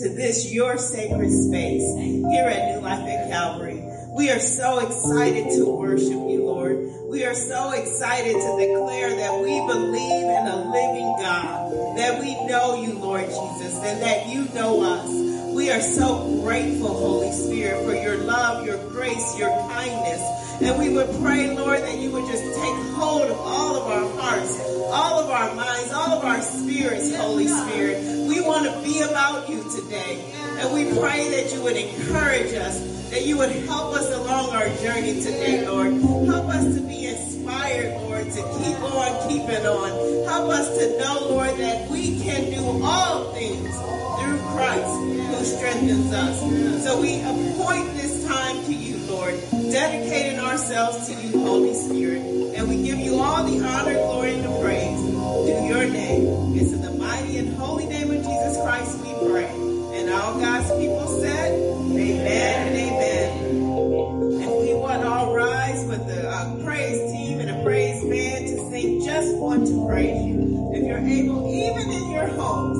To this, your sacred space here at New Life at Calvary. We are so excited to worship you, Lord. We are so excited to declare that we believe in a living God, that we know you, Lord Jesus, and that you know us. We are so grateful, Holy Spirit, for your love, your grace, your kindness. And we would pray, Lord, that you would just take hold of all of our hearts, all of our minds, all of our spirits, Holy Spirit. We want to be about you today. And we pray that you would encourage us, that you would help us along our journey today, Lord. Help us to be inspired, Lord, to keep on keeping on. Help us to know, Lord, that we can do all things through Christ who strengthens us. So we appoint this time to you, Lord, dedicating ourselves to you, Holy Spirit. And we give you all the honor, glory, and the praise through your name. It's in the mighty and holy name of Jesus Christ we pray. And all God's people said, amen and amen. And we want all rise with the praise team and a praise band to sing Just Want to Praise You. If you're able, even in your homes,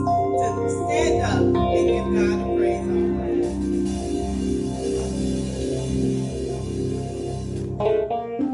to stand up and give God a praise offering.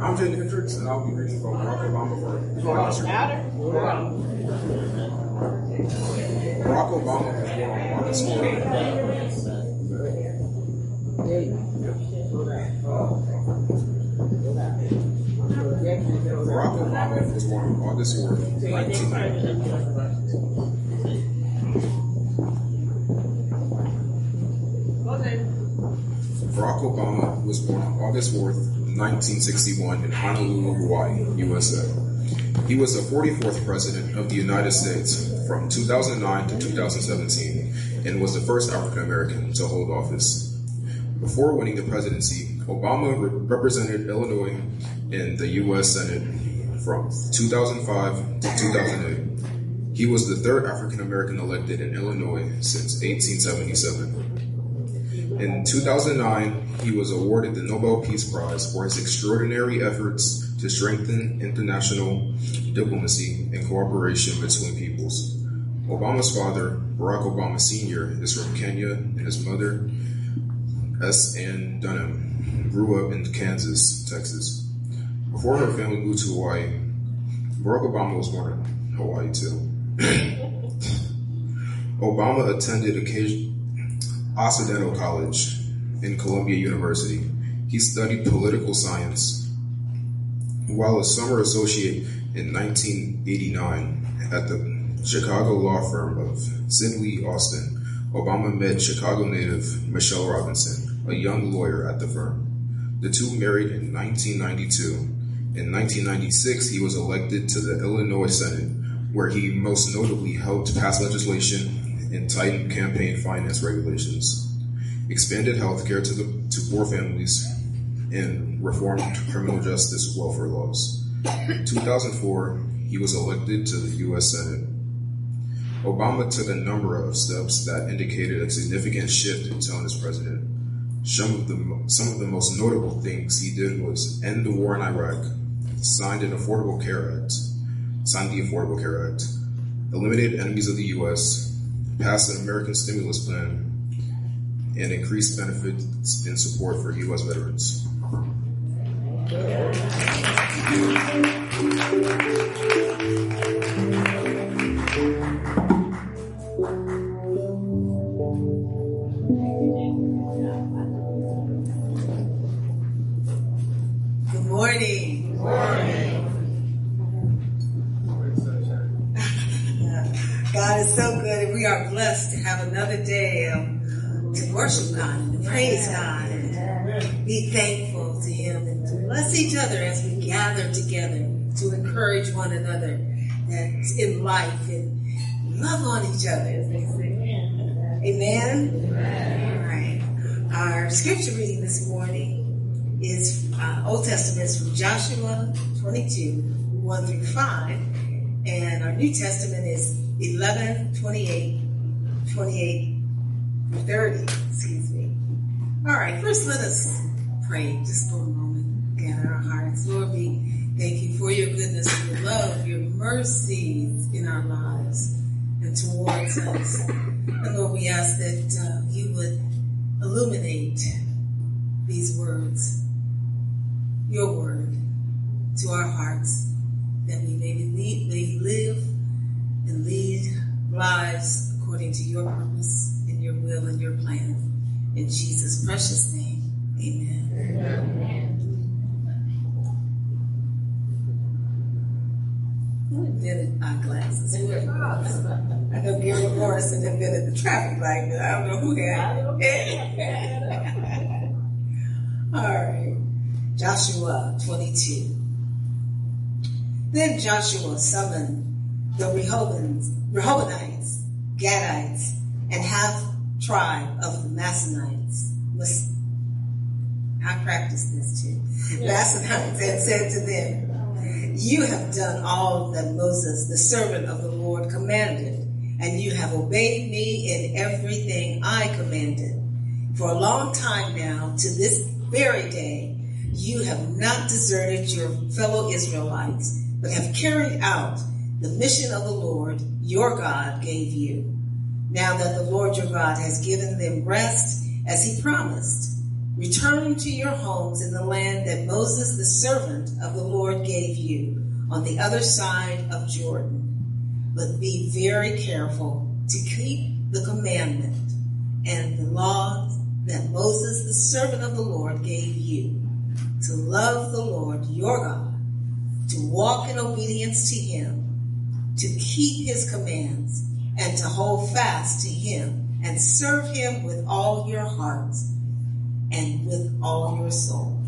I'm Jay Hendricks, and I'll be reading from Barack Obama for Barack Obama was born on March 4th. Barack Obama was born on August 4th, 1991. Barack Obama was born on August 4th, 1961 in Honolulu, Hawaii, USA. He was the 44th President of the United States from 2009 to 2017 and was the first African American to hold office. Before winning the presidency, Obama represented Illinois in the US Senate from 2005 to 2008. He was the third African American elected in Illinois since 1877. In 2009, he was awarded the Nobel Peace Prize for his extraordinary efforts to strengthen international diplomacy and cooperation between peoples. Obama's father, Barack Obama Sr., is from Kenya, and his mother, S. Ann Dunham, grew up in Kansas, Texas. Before her family moved to Hawaii, Barack Obama was born in Hawaii, too. Obama attended Occidental College and Columbia University. He studied political science while a summer associate in 1989 at the Chicago law firm of Sidley Austin. Obama met Chicago native Michelle Robinson, a young lawyer at the firm. The two married in 1992. In 1996, he was elected to the Illinois Senate, where he most notably helped pass legislation and tightened campaign finance regulations, expanded health care to poor families, and reformed criminal justice welfare laws. In 2004, he was elected to the U.S. Senate. Obama took a number of steps that indicated a significant shift in tone as president. Some of the most notable things he did was end the war in Iraq, signed the Affordable Care Act, eliminated enemies of the U.S., passed an American stimulus plan, and increased benefits and support for U.S. veterans. Good morning. Good morning. God is so good. We are blessed to have another day to worship God and to praise God and be thankful to Him and to bless each other as we gather together to encourage one another in life and love on each other, as they say. Amen? All right. Our scripture reading this morning is Old Testament from Joshua 22, 1 through 5, and our New Testament is 11:28, 28 through 30, excuse me. All right, first let us pray just for a moment. Gather our hearts. Lord, we thank you for your goodness, your love, your mercies in our lives and towards us. And Lord, we ask that you would illuminate these words, your word, to our hearts, that we may live and lead lives according to your purpose and your will and your plan. In Jesus' precious name, amen. Amen. Who invented eyeglasses? I know Gary Morrison invented the traffic light, but I don't know who had it. All right. Joshua 22. Then Joshua summoned the Reubenites, Gadites, and half-tribe of the Manassites. I practiced this too. Manassites, and said to them, "You have done all that Moses, the servant of the Lord, commanded, and you have obeyed me in everything I commanded. For a long time now, to this very day, you have not deserted your fellow Israelites, but have carried out the mission of the Lord, your God, gave you. Now that the Lord your God has given them rest, as he promised, Return to your homes in the land that Moses, the servant of the Lord, gave you on the other side of Jordan. But be very careful to keep the commandment and the law that Moses, the servant of the Lord, gave you, to love the Lord your God, to walk in obedience to him, to keep his commands, and to hold fast to him and serve him with all your hearts and with all your soul.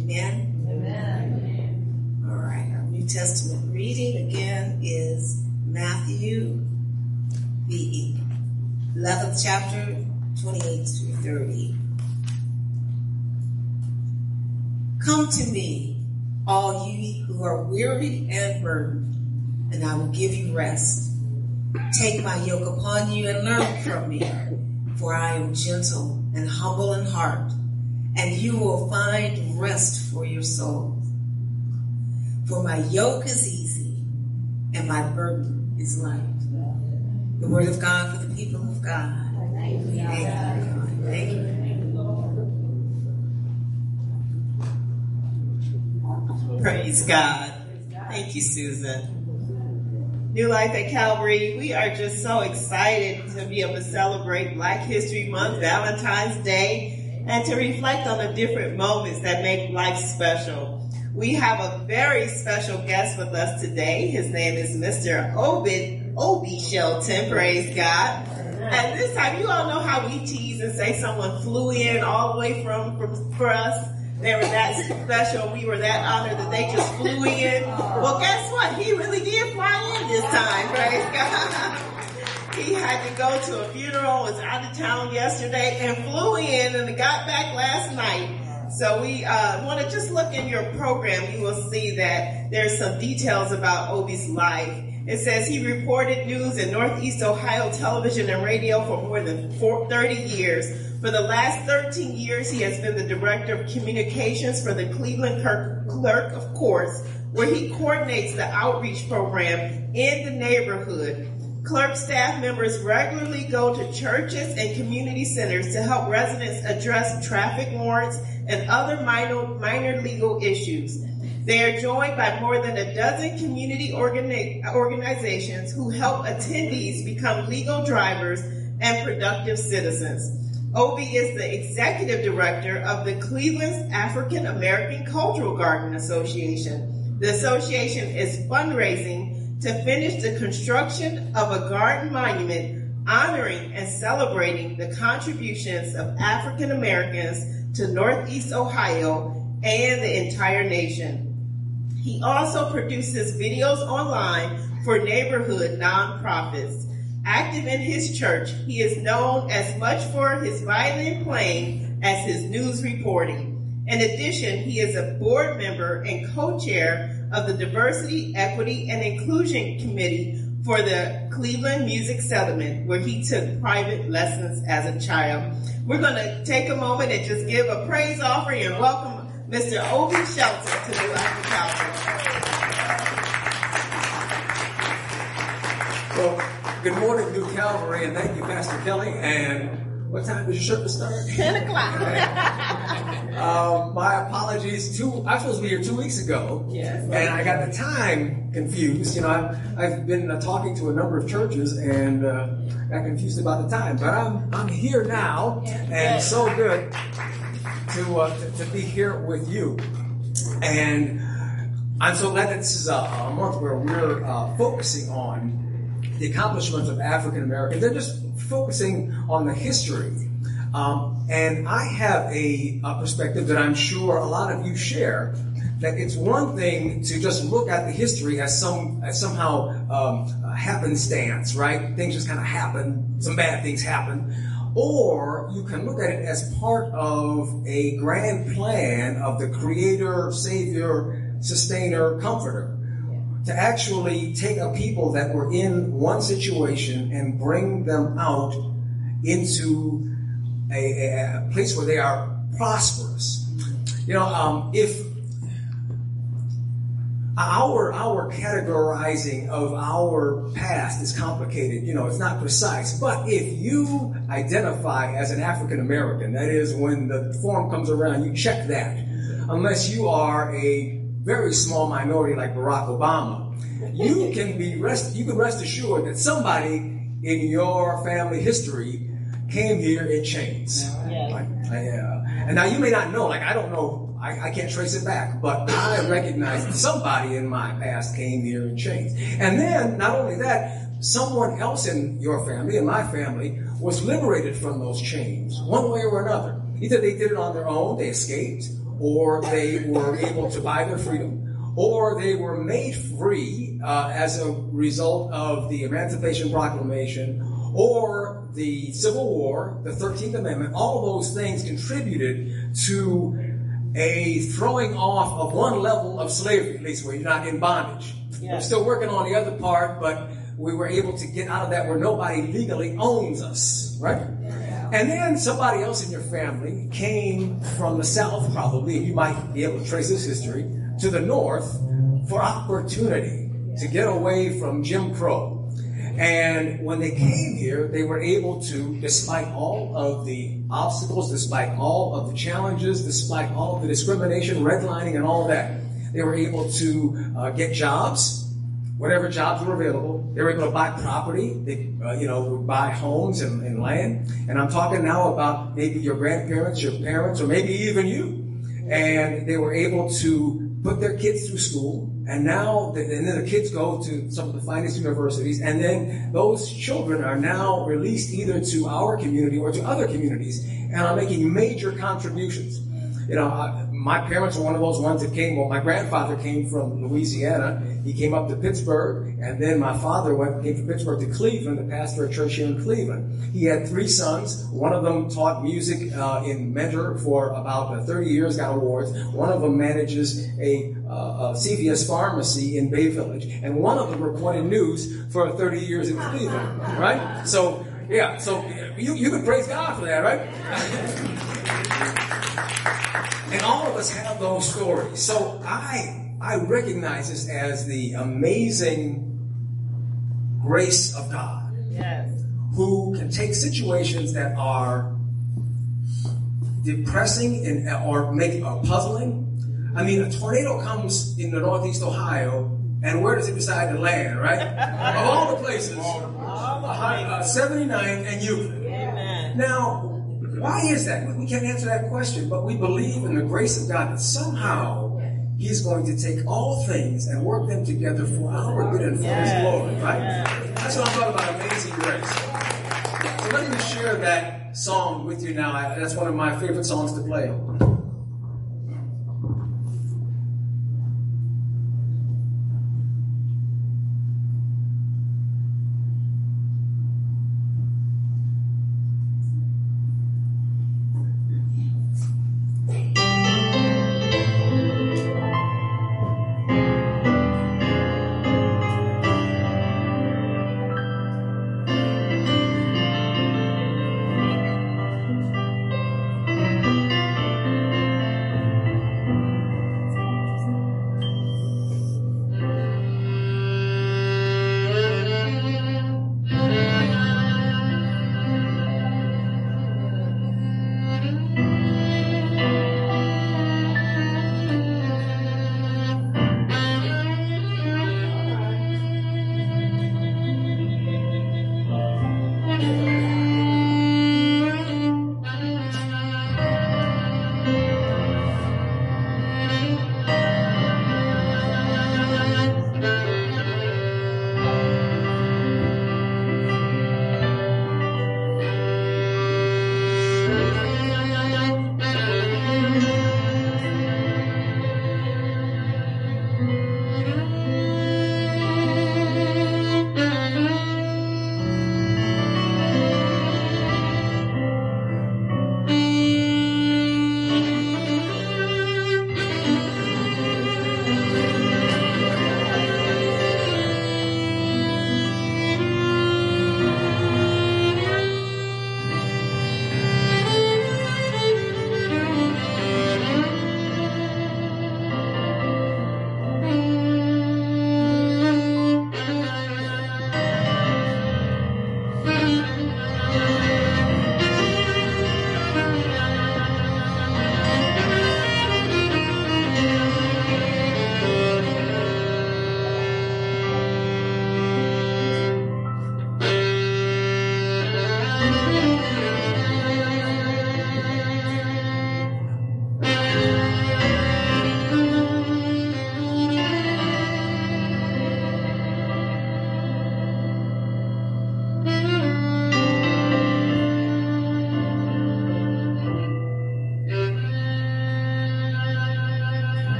Amen? Amen. All right, our New Testament reading again is Matthew, the 11th chapter, 28 through 30. Come to me, all ye who are weary and burdened, and I will give you rest. Take my yoke upon you and learn from me, for I am gentle and humble in heart, and you will find rest for your souls. For my yoke is easy, and my burden is light. The word of God for the people of God. Thank you, God. Thank you. Praise God. Thank you, Susan. New Life at Calvary, we are just so excited to be able to celebrate Black History Month, Valentine's Day, and to reflect on the different moments that make life special. We have a very special guest with us today. His name is Mr. Obi Shelton. Praise God. And this time, you all know how we tease and say someone flew in all the way from for us. They were that special. We were that honored that they just flew in. Well, guess what? He really did fly in this time, praise God. He had to go to a funeral, was out of town yesterday, and flew in and got back last night. So we want to just look in your program. You will see that there's some details about Obi's life. It says he reported news in Northeast Ohio television and radio for more than 30 years. For the last 13 years, he has been the director of communications for the Cleveland Clerk of Courts, where he coordinates the outreach program in the neighborhood. Clerk staff members regularly go to churches and community centers to help residents address traffic warrants and other minor legal issues. They are joined by more than a dozen community organizations who help attendees become legal drivers and productive citizens. Obi is the executive director of the Cleveland's African American Cultural Garden Association. The association is fundraising to finish the construction of a garden monument honoring and celebrating the contributions of African Americans to Northeast Ohio and the entire nation. He also produces videos online for neighborhood nonprofits. Active in his church, he is known as much for his violin playing as his news reporting. In addition, he is a board member and co-chair of the Diversity, Equity, and Inclusion Committee for the Cleveland Music Settlement, where he took private lessons as a child. We're going to take a moment and just give a praise offering and welcome Mr. Obi Shelton to New Life at Calvary. Well, good morning, New Calvary, and thank you, Pastor Kelly. And what time does your service start? 10 o'clock. My apologies. I was supposed to be here 2 weeks ago, yes. And I got the time confused. You know, I've been talking to a number of churches, and got confused about the time. But I'm here now, and so good to be here with you. And I'm so glad that this is a month where we're focusing on the accomplishments of African Americans. They're just focusing on the history. And I have a perspective that I'm sure a lot of you share, that it's one thing to just look at the history as somehow happenstance, right? Things just kind of happen. Some bad things happen. Or you can look at it as part of a grand plan of the creator, savior, sustainer, comforter. To actually take a people that were in one situation and bring them out into a place where they are prosperous. You know, if Our categorizing of our past is complicated. You know, it's not precise. But if you identify as an African American, that is, when the form comes around, you check that. Unless you are a very small minority like Barack Obama, you can rest assured that somebody in your family history came here in chains. Yeah. And now you may not know, like I don't know, I can't trace it back, but I recognize that somebody in my past came here in chains. And then, not only that, someone else in your family, in my family, was liberated from those chains, one way or another. Either they did it on their own, they escaped, or they were able to buy their freedom, or they were made free as a result of the Emancipation Proclamation, or the Civil War, the 13th Amendment. All of those things contributed to a throwing off of one level of slavery, at least where you're not in bondage. Yeah. We're still working on the other part, but we were able to get out of that where nobody legally owns us, right? Yeah. And then somebody else in your family came from the South, probably, you might be able to trace this history, to the North for opportunity, to get away from Jim Crow. And when they came here, they were able to, despite all of the obstacles, despite all of the challenges, despite all of the discrimination, redlining, and all that, they were able to get jobs, whatever jobs were available. They were able to buy property. They, would buy homes and land. And I'm talking now about maybe your grandparents, your parents, or maybe even you. And they were able to put their kids through school, and now, and then the kids go to some of the finest universities, and then those children are now released either to our community or to other communities, and are making major contributions. You know, my parents were one of those ones that came, well, my grandfather came from Louisiana, he came up to Pittsburgh, and then my father came from Pittsburgh to Cleveland, the pastor of a church here in Cleveland. He had three sons. One of them taught music in Mentor for about 30 years, got awards. One of them manages a CVS pharmacy in Bay Village, and one of them reported news for 30 years in Cleveland, right? So, yeah, so you can praise God for that, right? And all of us have those stories. So I recognize this as the amazing grace of God. Yes. Who can take situations that are depressing or puzzling. I mean, a tornado comes in the Northeast Ohio, and where does it decide to land, right? Of all the places, 79th and Euclid. Yeah. Now, why is that? We can't answer that question, but we believe in the grace of God that somehow He's going to take all things and work them together for our good and for His glory, right? That's what I'm talking about, amazing grace. So let me just share that song with you now. That's one of my favorite songs to play.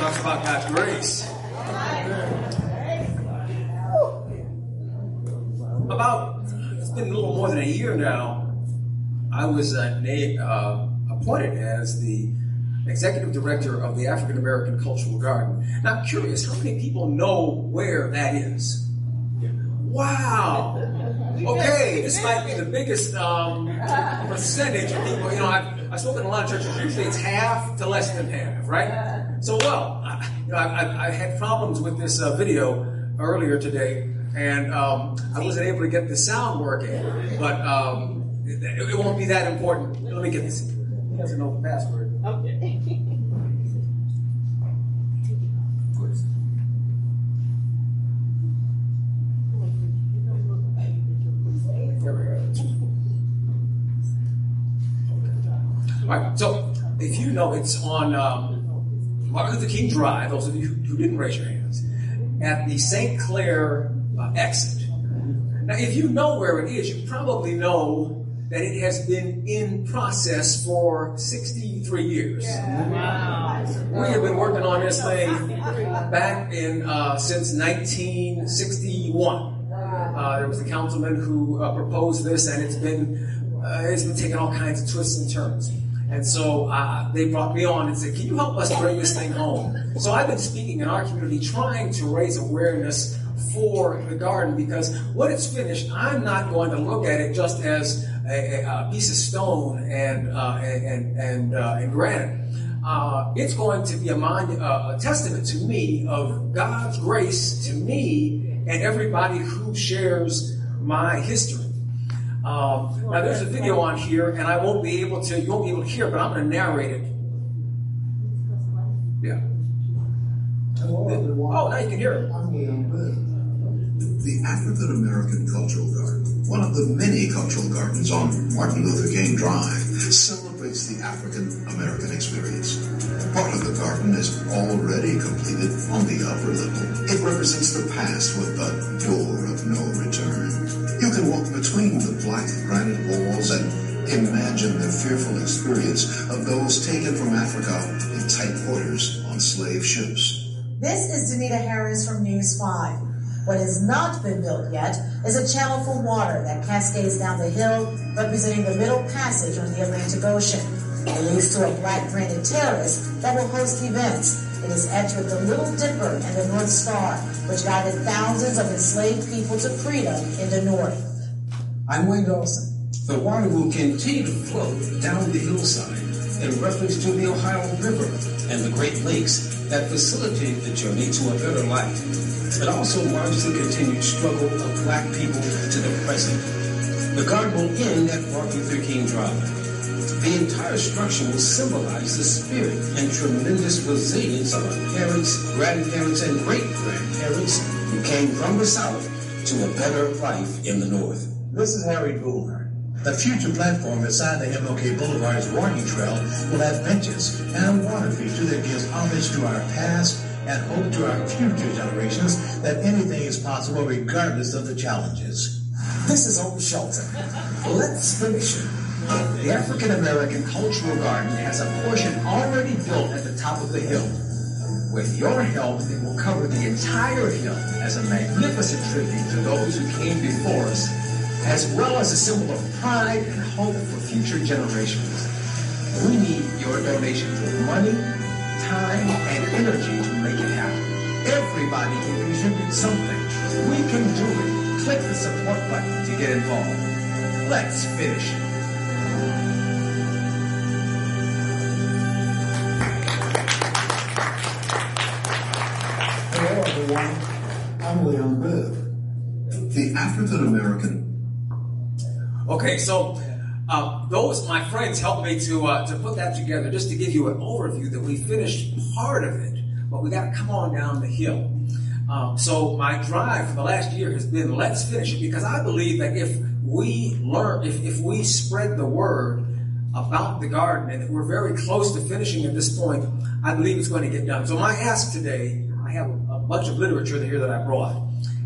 talks about God's grace. It's been a little more than a year now, I was appointed as the Executive Director of the African American Cultural Garden. Now, I'm curious, how many people know where that is? Wow! Okay, this might be the biggest percentage of people. You know, I've spoken in a lot of churches. Usually it's half to less than half, right? So, well, I had problems with this video earlier today, and I wasn't able to get the sound working, but it won't be that important. Let me get this. He doesn't know the password. Okay. All right, so if you know, it's on Martin Luther King Drive, those of you who didn't raise your hands, at the St. Clair exit. Now, if you know where it is, you probably know that it has been in process for 63 years. Yeah. Wow. We have been working on this thing back in since 1961. There was a councilman who proposed this, and it's been taking all kinds of twists and turns. And so they brought me on and said, can you help us bring this thing home? So I've been speaking in our community trying to raise awareness for the garden, because when it's finished, I'm not going to look at it just as a piece of stone and granite. It's going to be a testament to me of God's grace to me and everybody who shares my history. Now there's a video on here, and you won't be able to hear, but I'm going to narrate it. Yeah. Oh, now you can hear it. The African American Cultural Garden, one of the many cultural gardens on Martin Luther King Drive, celebrates the African American experience. Part of the garden is already completed on the upper level. It represents the past with the Door of No Return. You can walk between the black granite walls and imagine the fearful experience of those taken from Africa in tight quarters on slave ships. This is Danita Harris from News 5. What has not been built yet is a channel for water that cascades down the hill, representing the middle passage on the Atlantic Ocean. It leads to a black granite terrace that will host events. It is etched with the Little Dipper and the North Star, which guided thousands of enslaved people to freedom in the North. I'm Wayne Dawson. The water will continue to flow down the hillside in reference to the Ohio River and the Great Lakes that facilitate the journey to a better life. It also marks the continued struggle of black people to the present. The garden will end at Martin Luther King Drive. The entire structure will symbolize the spirit and tremendous resilience of our parents, grandparents, and great-grandparents who came from the South to a better life in the North. This is Harry Goulmer. The future platform beside the MLK Boulevard's walking trail will have benches and a water feature that gives homage to our past and hope to our future generations that anything is possible regardless of the challenges. This is Obi Shelton. Let's finish it. The African American Cultural Garden has a portion already built at the top of the hill. With your help, it will cover the entire hill as a magnificent tribute to those who came before us, as well as a symbol of pride and hope for future generations. We need your donations of money, time, and energy to make it happen. Everybody can contribute something. We can do it. Click the support button to get involved. Let's finish it. Hello everyone, I'm Leon Bird, the African American. Okay, so those, my friends, helped me to put that together, just to give you an overview that we finished part of it, but we got to come on down the hill. So my drive for the last year has been, let's finish it, because I believe that if we spread the word about the garden, and we're very close to finishing at this point, I believe it's going to get done. So my ask today, I have a bunch of literature here that I brought,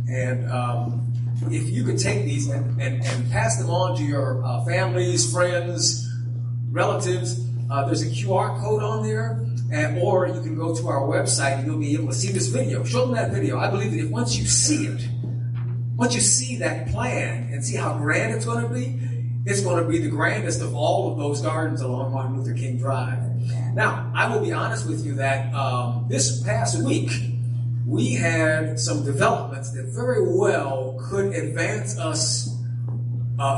and if you could take these and pass them on to your families, friends, relatives, There's a QR code on there, or you can go to our website and you'll be able to see this video. Show them that video. I believe that if once you see it, once you see that plan and see how grand it's going to be the grandest of all of those gardens along Martin Luther King Drive. Now, I will be honest with you that this past week, we had some developments that very well could advance us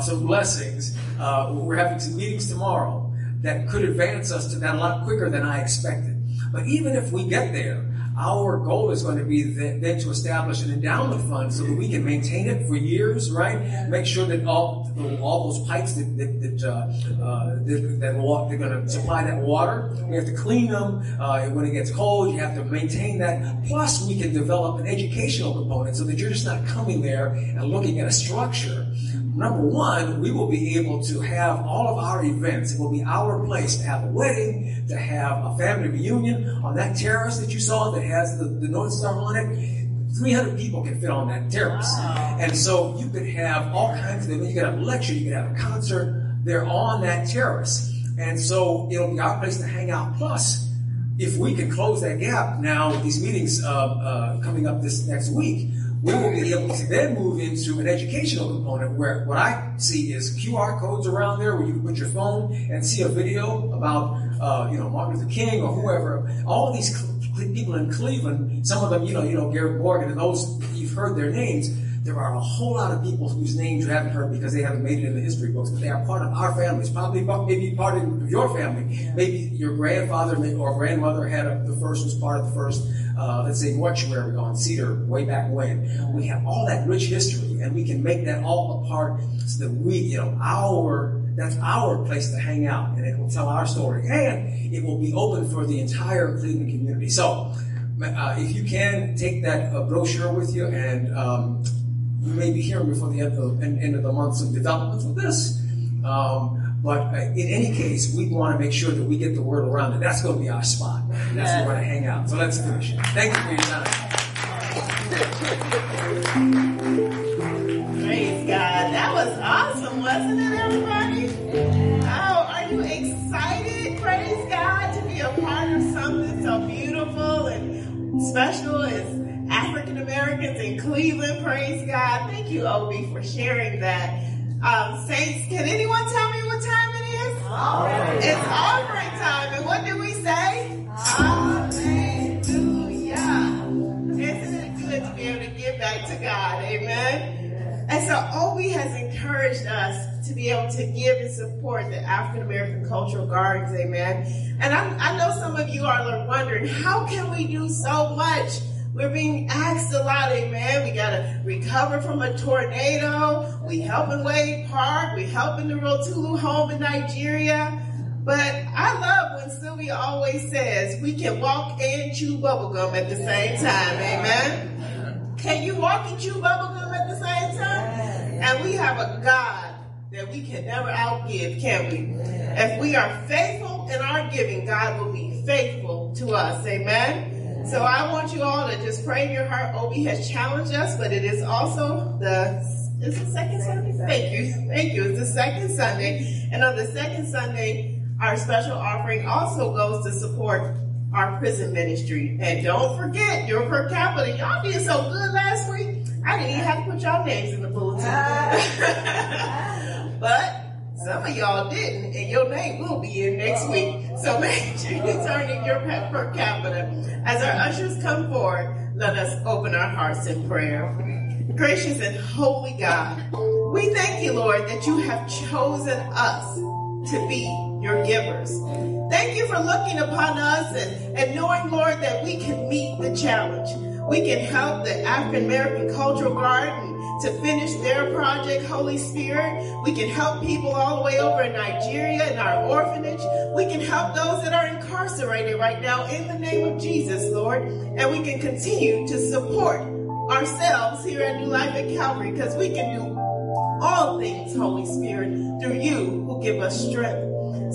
some blessings. We're having some meetings tomorrow that could advance us to that a lot quicker than I expected. But even if we get there, our goal is going to be then to establish an endowment fund so that we can maintain it for years, right? Make sure that all those pipes they're going to supply that water. We have to clean them. When it gets cold, you have to maintain that. Plus, we can develop an educational component so that you're just not coming there and looking at a structure. Number one, we will be able to have all of our events. It will be our place to have a wedding, to have a family reunion on that terrace that you saw that has the North Star on it. 300 people can fit on that terrace. Wow. And so you could have all kinds of things. You could have a lecture, you could have a concert. They're on that terrace. And so it'll be our place to hang out. Plus, if we can close that gap now with these meetings coming up this next week, we will be able to then move into an educational component where what I see is QR codes around there where you can put your phone and see a video about, Martin Luther King or whoever. All of these people in Cleveland, some of them, Gary Morgan and those, you've heard their names. There are a whole lot of people whose names you haven't heard because they haven't made it in the history books, but they are part of our families, probably maybe part of your family. Maybe your grandfather or grandmother had was part of the first, let's say, mortuary on Cedar way back when. We have all that rich history, and we can make that all a part so that we, that's our place to hang out, and it will tell our story, and it will be open for the entire Cleveland community. So if you can, take that brochure with you, and you may be hearing before the end of the month some developments with this. But in any case, we want to make sure that we get the word around it. That's going to be our spot. And that's where we're going to hang out. So let's finish it. Thank you for your time. Praise God. That was awesome, wasn't it, everybody? Oh, are you excited, praise God, to be a part of something so beautiful and special as African Americans in Cleveland, praise God. Thank you, Obi, for sharing that. Saints, can anyone tell me what time it is? Offering. It's offering time. And what did we say? Hallelujah. Isn't it good to be able to give back to God? Amen. And so Obi has encouraged us to be able to give and support the African American Cultural Gardens. Amen. And I know some of you are wondering, how can we do so much? We're being asked a lot, amen. We gotta recover from a tornado. We help in Wade Park. We help in the Rotulu home in Nigeria. But I love when Sylvia always says we can walk and chew bubblegum at the same time, amen. Can you walk and chew bubblegum at the same time? And we have a God that we can never outgive, can we? If we are faithful in our giving, God will be faithful to us, amen. So I want you all to just pray in your heart. Obi has challenged us, but it is also the second Sunday. Thank you. It's the second Sunday. And on the second Sunday, our special offering also goes to support our prison ministry. And don't forget your per capita. Y'all did so good last week. I didn't even have to put y'all names in the bulletin. But some of y'all didn't, and your name will be in next week. So make sure you turn in your per capita. As our ushers come forward, let us open our hearts in prayer. Gracious and holy God, we thank you, Lord, that you have chosen us to be your givers. Thank you for looking upon us and knowing, Lord, that we can meet the challenge. We can help the African American Cultural Garden to finish their project, Holy Spirit. We can help people all the way over in Nigeria in our orphanage. We can help those that are incarcerated right now in the name of Jesus, Lord. And we can continue to support ourselves here at New Life at Calvary, because we can do all things, Holy Spirit, through you who give us strength.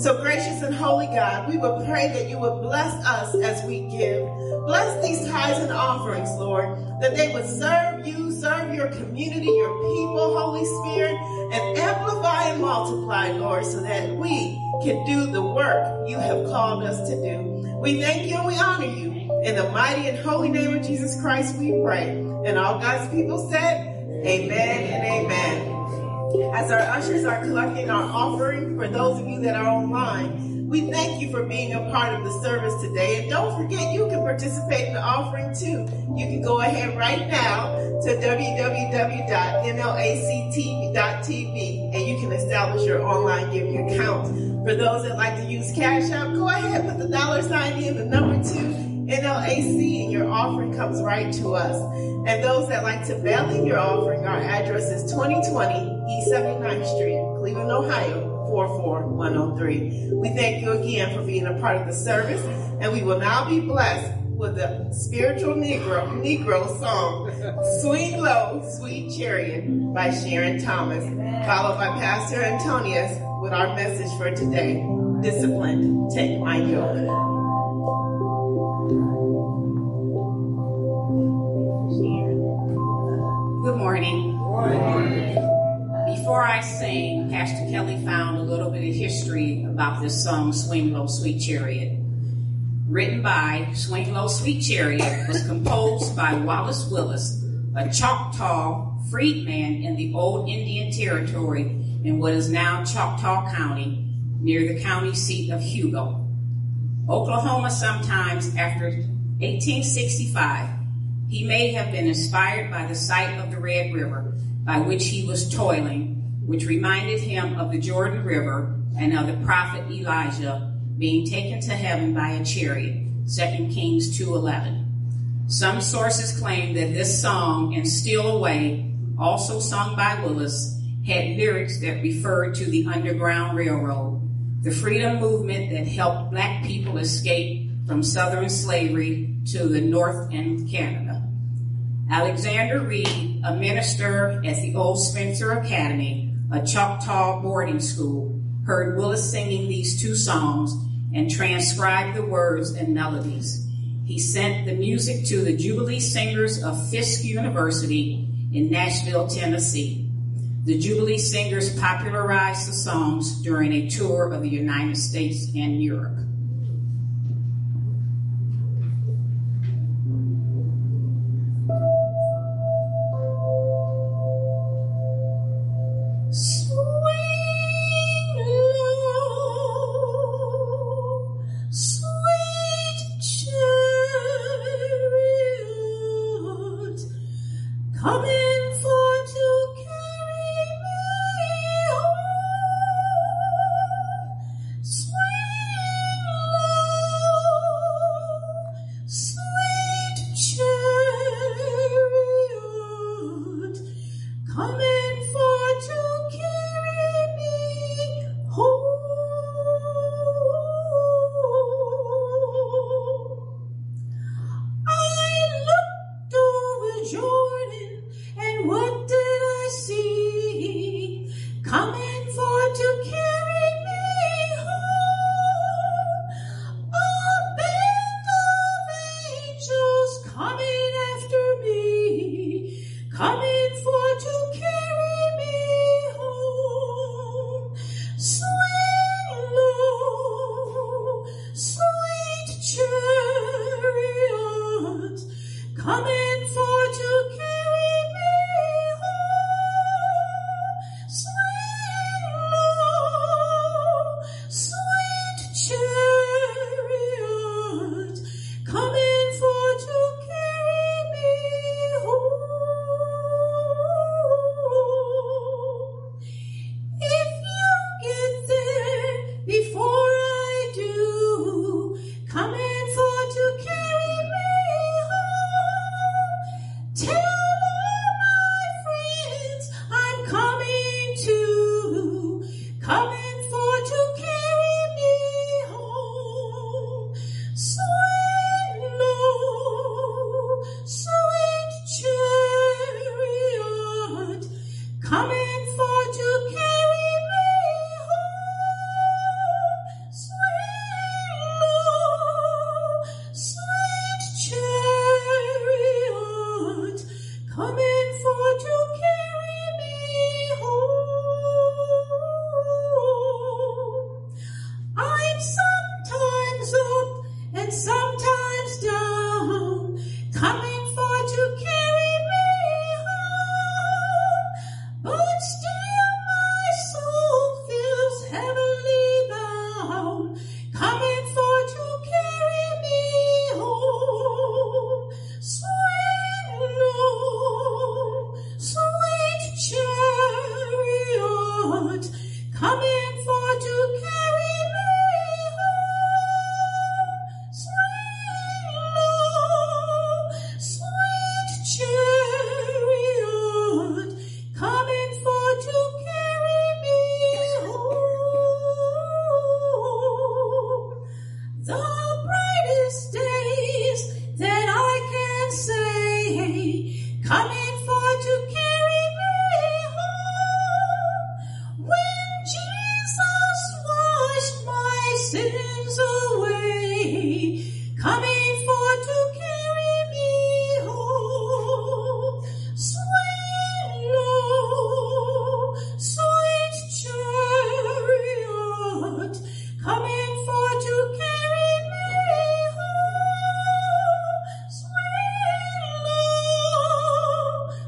So gracious and holy God, we would pray that you would bless us as we give. Bless these tithes and offerings, Lord, that they would serve you, serve your community, your people, Holy Spirit, and amplify and multiply, Lord, so that we can do the work you have called us to do. We thank you and we honor you. In the mighty and holy name of Jesus Christ, we pray. And all God's people said, amen and amen. As our ushers are collecting our offering, for those of you that are online, we thank you for being a part of the service today. And don't forget, you can participate in the offering too. You can go ahead right now to www.nlact.tv and you can establish your online giving account. For those that like to use Cash App, go ahead, put the $sign in, the number 2. NLAC, and your offering comes right to us. And those that like to mail in your offering, our address is 2020 East 79th Street, Cleveland, Ohio, 44103. We thank you again for being a part of the service, and we will now be blessed with the spiritual Negro song, Swing Low, Sweet Chariot by Sharon Thomas, followed by Pastor Antonia's with our message for today, Disciplined, Take My Yoke. Good morning. Good morning. Before I sing, Pastor Kelly found a little bit of history about this song, Swing Low, Sweet Chariot. Written by Swing Low, Sweet Chariot, was composed by Wallace Willis, a Choctaw freedman in the old Indian Territory in what is now Choctaw County, near the county seat of Hugo, Oklahoma. Sometimes after 1865, he may have been inspired by the sight of the Red River by which he was toiling, which reminded him of the Jordan River and of the prophet Elijah being taken to heaven by a chariot, 2 Kings 2:11. Some sources claim that this song and Steal Away, also sung by Willis, had lyrics that referred to the Underground Railroad, the freedom movement that helped black people escape from Southern slavery to the North and Canada. Alexander Reed, a minister at the Old Spencer Academy, a Choctaw boarding school, heard Willis singing these two songs and transcribed the words and melodies. He sent the music to the Jubilee Singers of Fisk University in Nashville, Tennessee. The Jubilee Singers popularized the songs during a tour of the United States and Europe. So coming for to carry me home. winds away, coming forth to carry me home. Swing low, sweet chariot, coming forth to carry me home. Swing low,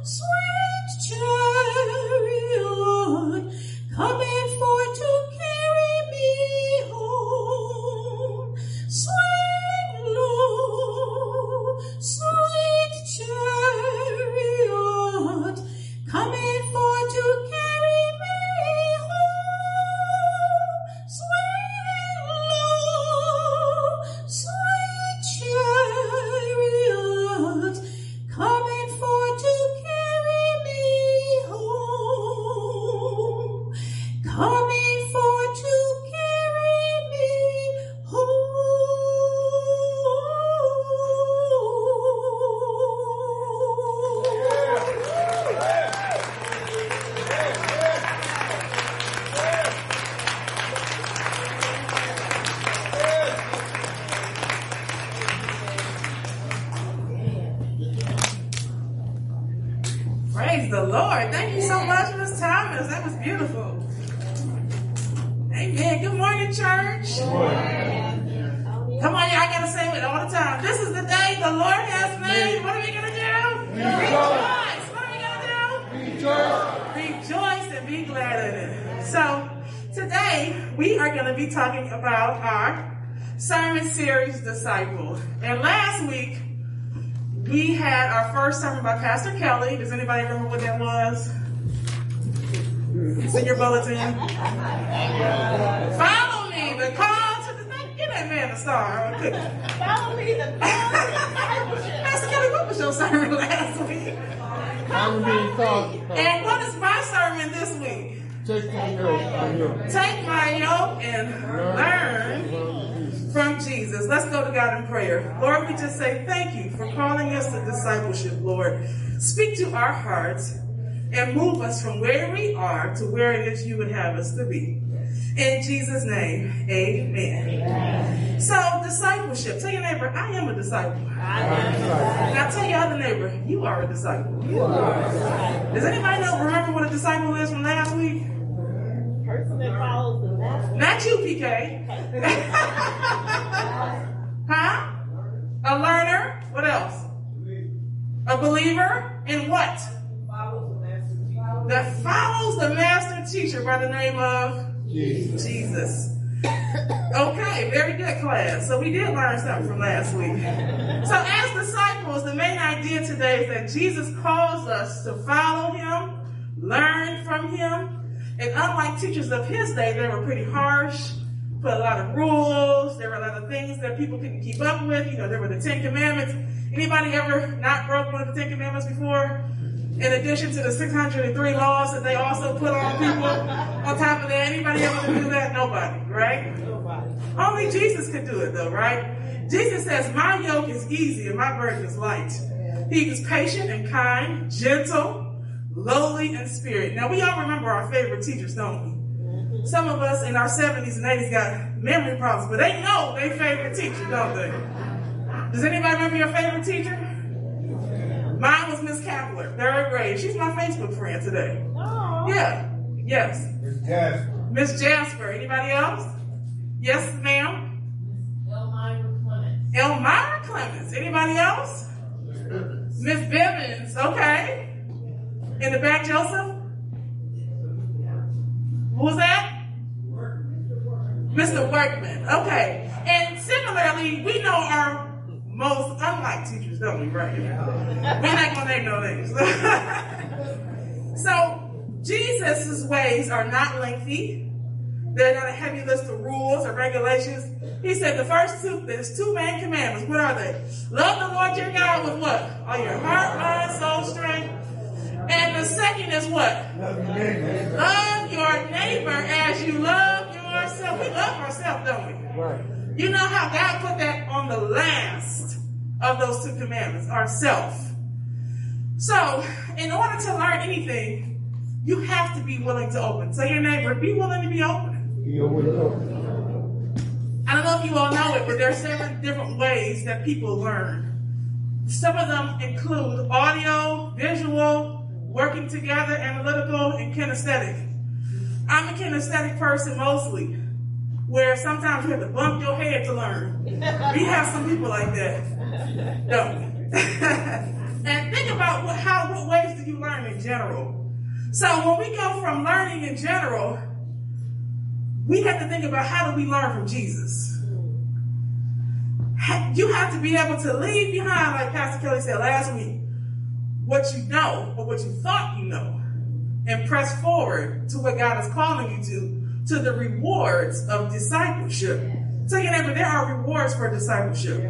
sweet chariot, coming forth to disciple. And last week we had our first sermon by Pastor Kelly. Does anybody remember what that was? It's in your bulletin. Follow me, the call to the night. Give that man a star. Follow me, the call to the Pastor Kelly, what was your sermon last week? Follow me. And what is my sermon this week? Take my yoke and learn from Jesus. Let's go to God in prayer. Lord, we just say thank you for calling us to discipleship, Lord. Speak to our hearts and move us from where we are to where it is you would have us to be. In Jesus' name, amen. Amen. So, discipleship. Tell your neighbor, I am a disciple. Now tell your other neighbor, you are a disciple. Does anybody remember what a disciple is from last week? Person that follows the master. Not you, PK. Huh? A learner. What else? A believer in what? That follows the master teacher by the name of Jesus. Okay, very good, class. So we did learn something from last week. So as disciples, the main idea today is that Jesus calls us to follow him, learn from him. And unlike teachers of his day, they were pretty harsh, put a lot of rules. There were a lot of things that people couldn't keep up with. You know, there were the Ten Commandments. Anybody ever not broke one of the Ten Commandments before? In addition to the 603 laws that they also put on people on top of that. Anybody ever do that? Nobody, right? Nobody. Only Jesus could do it though, right? Jesus says, my yoke is easy and my burden is light. He is patient and kind, gentle, lowly in spirit. Now, we all remember our favorite teachers, don't we? Some of us in our 70s and 80s got memory problems, but they know their favorite teacher, don't they? Does anybody remember your favorite teacher? Mine was Miss Kapler, third grade. She's my Facebook friend today. Oh. Yeah. Yes. Miss Jasper. Miss Jasper. Anybody else? Yes, ma'am? Elmira Clements. Elmira Clements. Anybody else? Miss Bivens. Okay. In the back, Joseph? Who was that? Mr. Workman. Okay. And similarly, we know our most unlike teachers, don't we, right? We're not going to name no names. So, Jesus' ways are not lengthy. They're not a heavy list of rules or regulations. He said the first two, there's two main commandments. What are they? Love the Lord your God with what? All your heart, mind, soul, strength. And the second is what? Love your neighbor as you love yourself. We love ourselves, don't we? Right. You know how God put that on the last of those two commandments, ourself. So, in order to learn anything, you have to be willing to open. So your neighbor, be willing to be open. I don't know if you all know it, but there are several different ways that people learn. Some of them include audio, visual, working together, analytical, and kinesthetic. I'm a kinesthetic person mostly, where sometimes you have to bump your head to learn. We have some people like that. No. And think about what ways do you learn in general. So when we go from learning in general, we have to think about how do we learn from Jesus. You have to be able to leave behind, like Pastor Kelly said last week, what you know or what you thought you know, and press forward to what God is calling you to the rewards of discipleship. So you know, there are rewards for discipleship. 2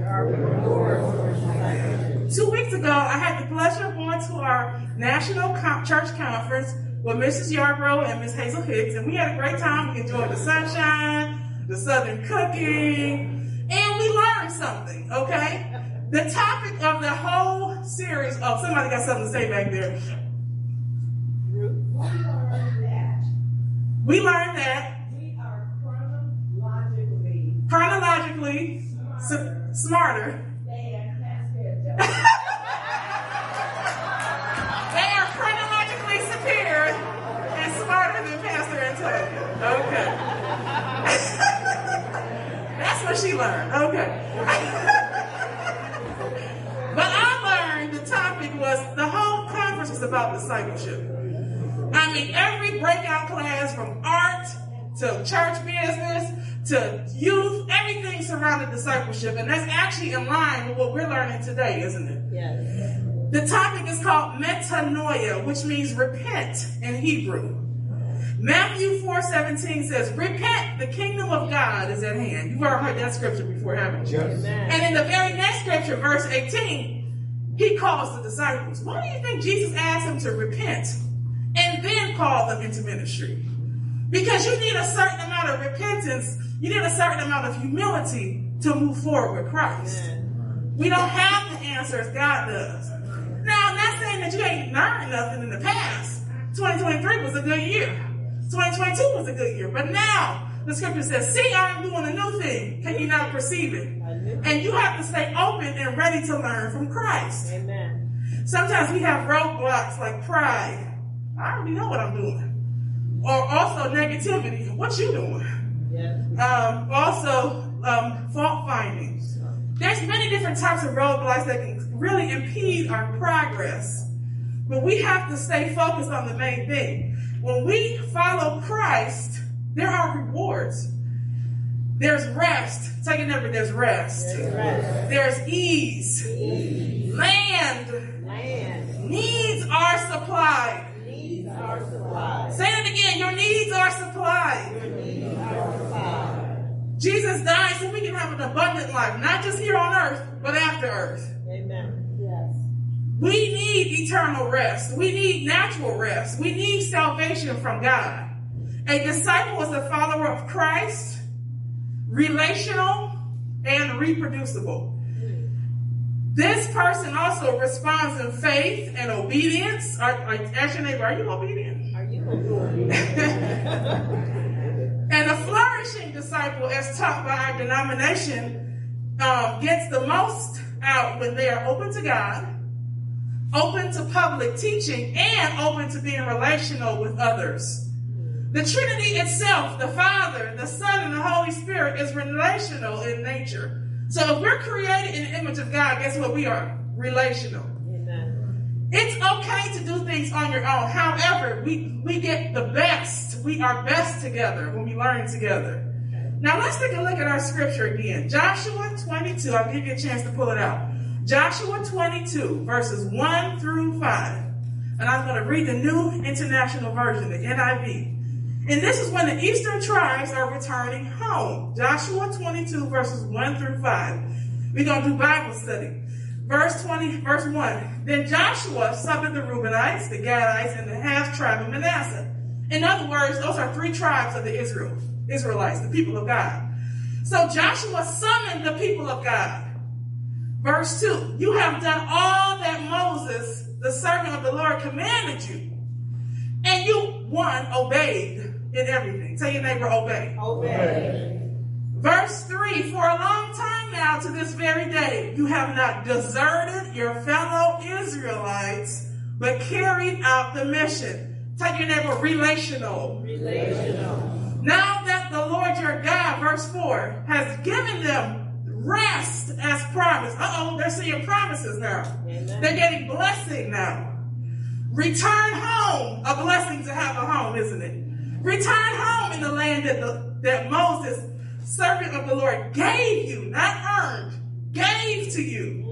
weeks ago, I had the pleasure of going to our national church conference with Mrs. Yarbrough and Miss Hazel Hicks, and we had a great time. We enjoyed the sunshine, the southern cooking, and we learned something, okay? The topic of the whole series, oh, somebody got something to say back there. We learned that we are chronologically smarter. They are chronologically superior and smarter than Pastor Antonia. Okay. That's what she learned. Okay. But I learned the topic was, the whole conference was about discipleship. I mean, every breakout class, from art to church business to youth, everything surrounded discipleship. And that's actually in line with what we're learning today, isn't it? Yes. The topic is called metanoia, which means repent in Hebrew. Matthew 4:17 says, repent, the kingdom of God is at hand. You've already heard that scripture before, haven't you? Yes. And in the very next scripture, verse 18, he calls the disciples. Why do you think Jesus asked them to repent and then call them into ministry? Because you need a certain amount of repentance, you need a certain amount of humility to move forward with Christ. We don't have the answers God does. Now, I'm not saying that you ain't learned nothing in the past. 2023 was a good year. 2022 was a good year. But now, the scripture says, see, I am doing a new thing. Can you not perceive it? And you have to stay open and ready to learn from Christ. Amen. Sometimes we have roadblocks like pride. I already know what I'm doing. Or also negativity. What you doing? Yes. Fault finding. There's many different types of roadblocks that can really impede our progress. But we have to stay focused on the main thing. When we follow Christ, there are rewards. There's rest. Take a number, there's rest. There's ease. Land. Needs are supplied. Say it again. Your needs are supplied. Jesus died so we can have an abundant life, not just here on earth, but after earth. Amen. Yes. We need eternal rest. We need natural rest. We need salvation from God. A disciple is a follower of Christ, relational and reproducible. This person also responds in faith and obedience. Ask your neighbor, are you obedient? Are you obedient? And a flourishing disciple, as taught by our denomination, gets the most out when they are open to God, open to public teaching, and open to being relational with others. The Trinity itself, the Father, the Son, and the Holy Spirit, is relational in nature. So if we're created in the image of God, guess what? We are relational. Amen. It's okay to do things on your own. However, we get the best. We are best together when we learn together. Okay. Now let's take a look at our scripture again. Joshua 22. I'll give you a chance to pull it out. Joshua 22, verses 1 through 5. And I'm going to read the New International Version, the NIV. And this is when the Eastern tribes are returning home. Joshua 22, verses 1 through 5. We're going to do Bible study. Verse 1. Then Joshua summoned the Reubenites, the Gadites, and the half-tribe of Manasseh. In other words, those are three tribes of the Israelites, the people of God. So Joshua summoned the people of God. Verse 2. You have done all that Moses, the servant of the Lord, commanded you. And you, obeyed in everything. Tell your neighbor, obey. Verse 3, for a long time now to this very day, you have not deserted your fellow Israelites, but carried out the mission. Take your neighbor, relational. Relational. Now that the Lord your God, verse 4, has given them rest as promised. Uh-oh, they're seeing promises now. Amen. They're getting blessing now. Return home. A blessing to have a home, isn't it? Return home in the land that Moses, servant of the Lord, gave you, not earned, gave to you.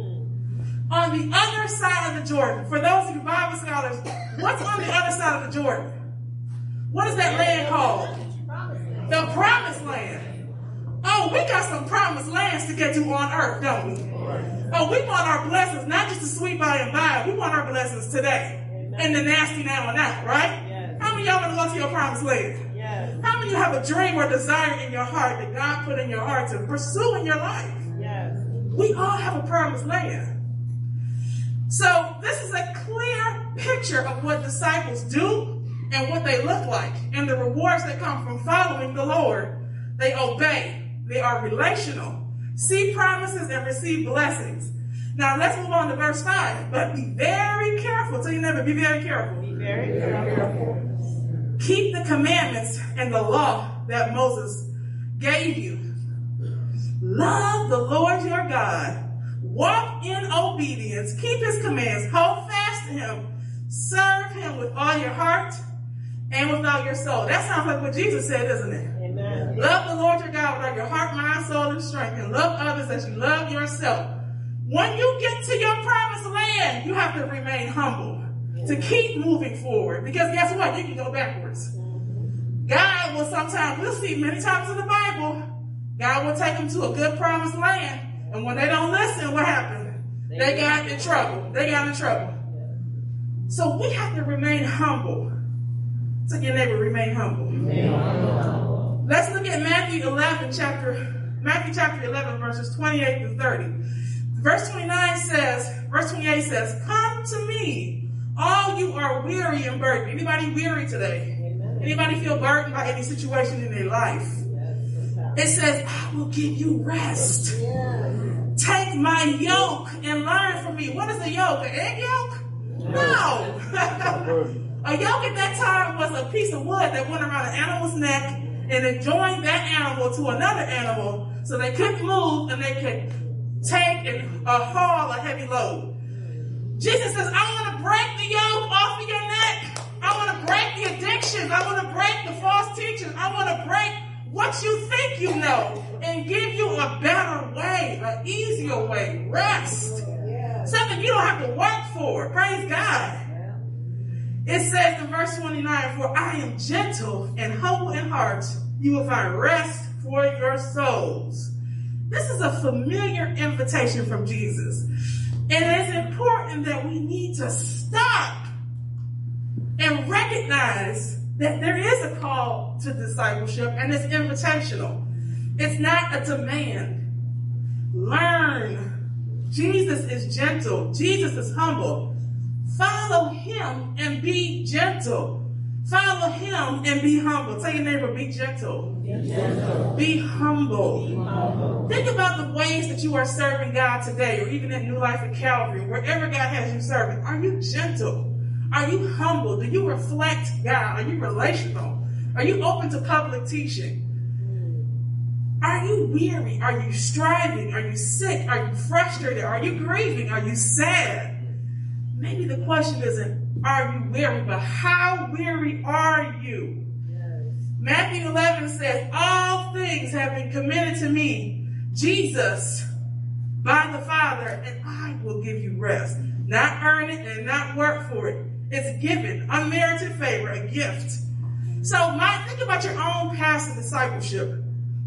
On the other side of the Jordan, for those of you Bible scholars, what's on the other side of the Jordan? What is that land called? The Promised Land. Oh, we got some promised lands to get to on earth, don't we? Oh, we want our blessings, not just a sweet by and by. We want our blessings today. And the nasty now and now, right? Yes. How many of y'all want to go to your promised land? Yes. How many of you have a dream or desire in your heart that God put in your heart to pursue in your life? Yes. We all have a promised land. So this is a clear picture of what disciples do and what they look like and the rewards that come from following the Lord. They obey. They are relational. See promises and receive blessings. Now, let's move on to verse 5. But be very careful. Tell your neighbor, be very careful. Be very careful. Keep the commandments and the law that Moses gave you. Love the Lord your God. Walk in obedience. Keep his commands. Hold fast to him. Serve him with all your heart and with all your soul. That sounds like what Jesus said, doesn't it? Amen. Love the Lord your God with all your heart, mind, soul, and strength. And love others as you love yourself. When you get to your promised land, you have to remain humble to keep moving forward. Because guess what? You can go backwards. God will sometimes, we'll see many times in the Bible, God will take them to a good promised land. And when they don't listen, what happened? They got in trouble. They got in trouble. So we have to remain humble. So your neighbor, remain humble. Amen. Let's look at Matthew chapter 11, verses 28 through 30. Verse 28 says, come to me, all you are weary and burdened. Anybody weary today? Amen. Anybody feel burdened by any situation in their life? Yes, it says, I will give you rest. Yes. Take my yoke and learn from me. What is a yoke? An egg yoke? No. A yoke at that time was a piece of wood that went around an animal's neck and it joined that animal to another animal so they couldn't move and they could take and haul a heavy load. Jesus says, I want to break the yoke off of your neck. I want to break the addictions. I want to break the false teachings. I want to break what you think you know and give you a better way, an easier way, rest. Yeah. Something you don't have to work for. Praise God. Yeah. It says in verse 29, for I am gentle and humble in heart. You will find rest for your souls. This is a familiar invitation from Jesus. And it's important that we need to stop and recognize that there is a call to discipleship and it's invitational. It's not a demand. Learn. Jesus is gentle. Jesus is humble. Follow him and be gentle. Follow him and be humble. Tell your neighbor, be gentle. Be gentle. Be humble. Be humble. Think about the ways that you are serving God today, or even in New Life at Calvary, wherever God has you serving. Are you gentle? Are you humble? Do you reflect God? Are you relational? Are you open to public teaching? Are you weary? Are you striving? Are you sick? Are you frustrated? Are you grieving? Are you sad? Maybe the question isn't, are you weary, but how weary are you? Matthew 11 says, all things have been committed to me, Jesus, by the Father, and I will give you rest. Not earn it and not work for it. It's given, unmerited favor, a gift. So think about your own path of discipleship.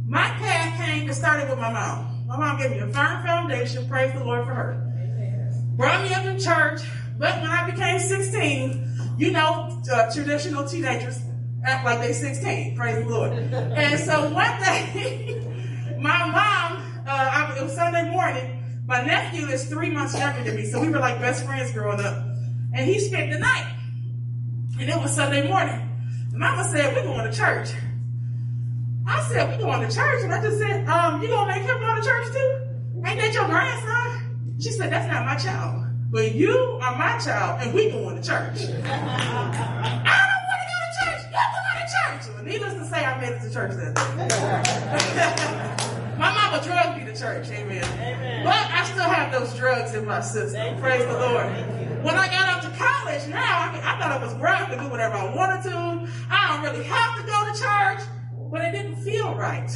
My path came and started with my mom. My mom gave me a firm foundation, praise the Lord for her. Amen. Brought me up in church, but when I became 16, traditional teenagers act like they 16, praise the Lord. And so one day, my mom, it was Sunday morning, my nephew is 3 months younger than me, so we were like best friends growing up. And he spent the night, and it was Sunday morning. And Mama said, we're going to church. I said, we going to church. And I just said, you going to make him go to church too? Ain't that your grandson? She said, that's not my child. But you are my child, and we going to church. I don't want to go to church. You want to go to church. Well, needless to say, I made it to church that day. My mama drugged me to church. Amen. Amen. But I still have those drugs in my system. Praise the Lord. When I got out to college, now I thought I was grown to do whatever I wanted to. I don't really have to go to church. But it didn't feel right.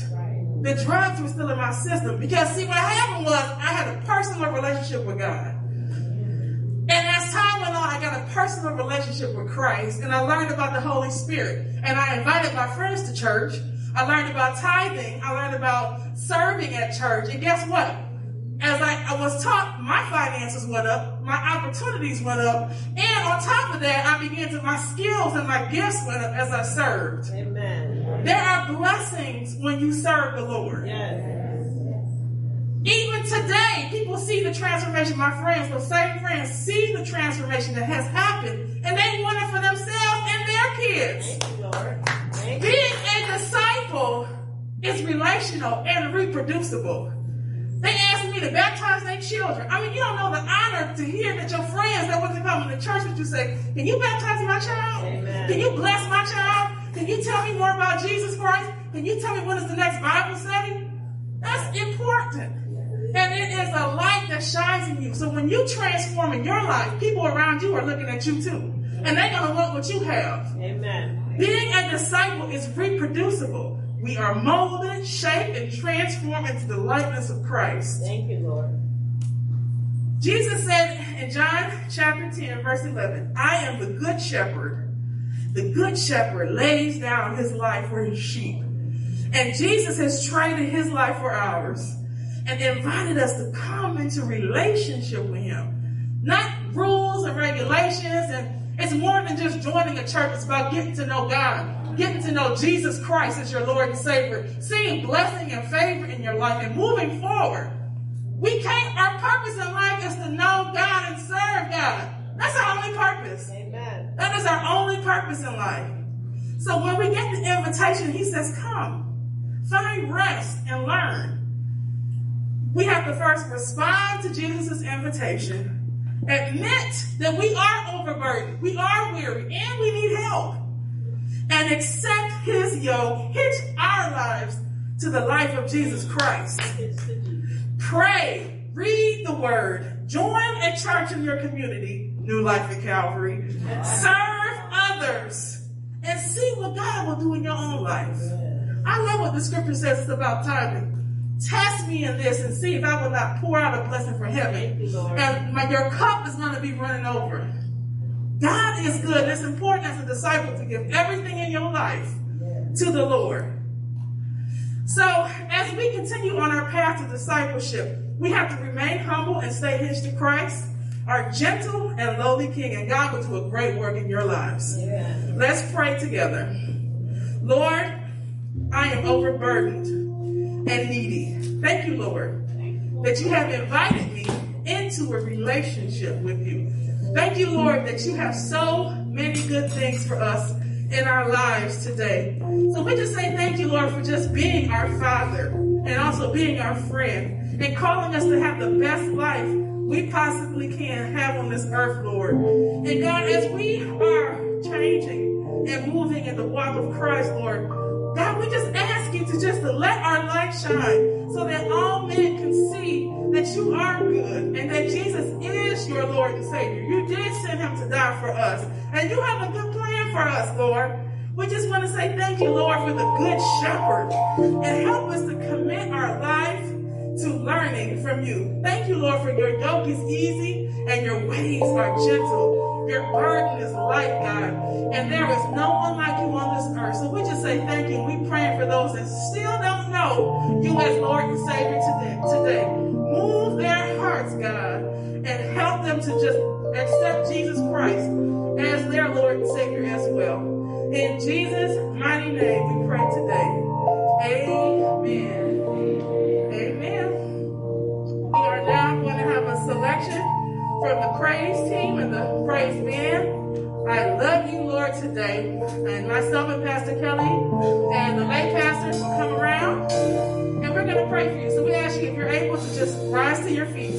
The drugs were still in my system. Because, see, what happened was I had a personal relationship with God. And as time went on, I got a personal relationship with Christ. And I learned about the Holy Spirit. And I invited my friends to church. I learned about tithing. I learned about serving at church. And guess what? As I was taught, my finances went up. My opportunities went up. And on top of that, I began to, my skills and my gifts went up as I served. Amen. There are blessings when you serve the Lord. Yes. Even today, people see the transformation. My friends, those same friends, see the transformation that has happened, and they want it for themselves and their kids. Thank you, Lord. Thank you. Being a disciple is relational and reproducible. They asked me to baptize their children. I mean, you don't know the honor to hear that your friends that wasn't coming to church, but you say, can you baptize my child? Amen. Can you bless my child? Can you tell me more about Jesus Christ? Can you tell me when is the next Bible study? That's important. And it is a light that shines in you. So when you transform in your life, people around you are looking at you too. And they're going to want what you have. Amen. Being a disciple is reproducible. We are molded, shaped, and transformed into the likeness of Christ. Thank you, Lord. Jesus said in John chapter 10, verse 11, I am the good shepherd. The good shepherd lays down his life for his sheep. And Jesus has traded his life for ours and invited us to come into relationship with him. Not rules and regulations. And it's more than just joining a church. It's about getting to know God, getting to know Jesus Christ as your Lord and Savior, seeing blessing and favor in your life and moving forward. We can't, our purpose in life is to know God and serve God. That's our only purpose. Amen. That is our only purpose in life. So when we get the invitation, he says, come, find rest and learn. We have to first respond to Jesus' invitation, admit that we are overburdened, we are weary, and we need help, and accept his yoke, hitch our lives to the life of Jesus Christ. Pray, read the word, join a church in your community, New Life at Calvary. Serve others and see what God will do in your own life. I love what the scripture says. It's about timing. Test me in this and see if I will not pour out a blessing from heaven. And your cup is going to be running over. God is good. It's important as a disciple to give everything in your life to the Lord. So as we continue on our path to discipleship, we have to remain humble and stay hinged to Christ, our gentle and lowly King, and God will do a great work in your lives. Yeah. Let's pray together. Lord, I am overburdened and needy. Thank you, Lord, that you have invited me into a relationship with you. Thank you, Lord, that you have so many good things for us in our lives today. So we just say thank you, Lord, for just being our Father and also being our friend and calling us to have the best life we possibly can have on this earth, Lord. And God, as we are changing and moving in the walk of Christ, Lord, God, we just ask you to just to let our light shine so that all men can see that you are good and that Jesus is your Lord and Savior. You did send him to die for us, and you have a good plan for us, Lord. We just want to say thank you, Lord, for the good shepherd, and help us to commit our life to learning from you. Thank you, Lord, for your yoke is easy and your ways are gentle. Your burden is light, God, and there is no one like you on this earth. So we just say thank you. We pray for those that still don't know you as Lord and Savior today. Move their hearts, God, and help them to just accept Jesus Christ as their Lord and Savior as well. In Jesus' mighty name we pray today. Amen. Now I'm going to have a selection from the praise team and the praise band. I love you, Lord, today. And myself and Pastor Kelly and the lay pastors will come around and we're going to pray for you. So we ask you, if you're able to just rise to your feet.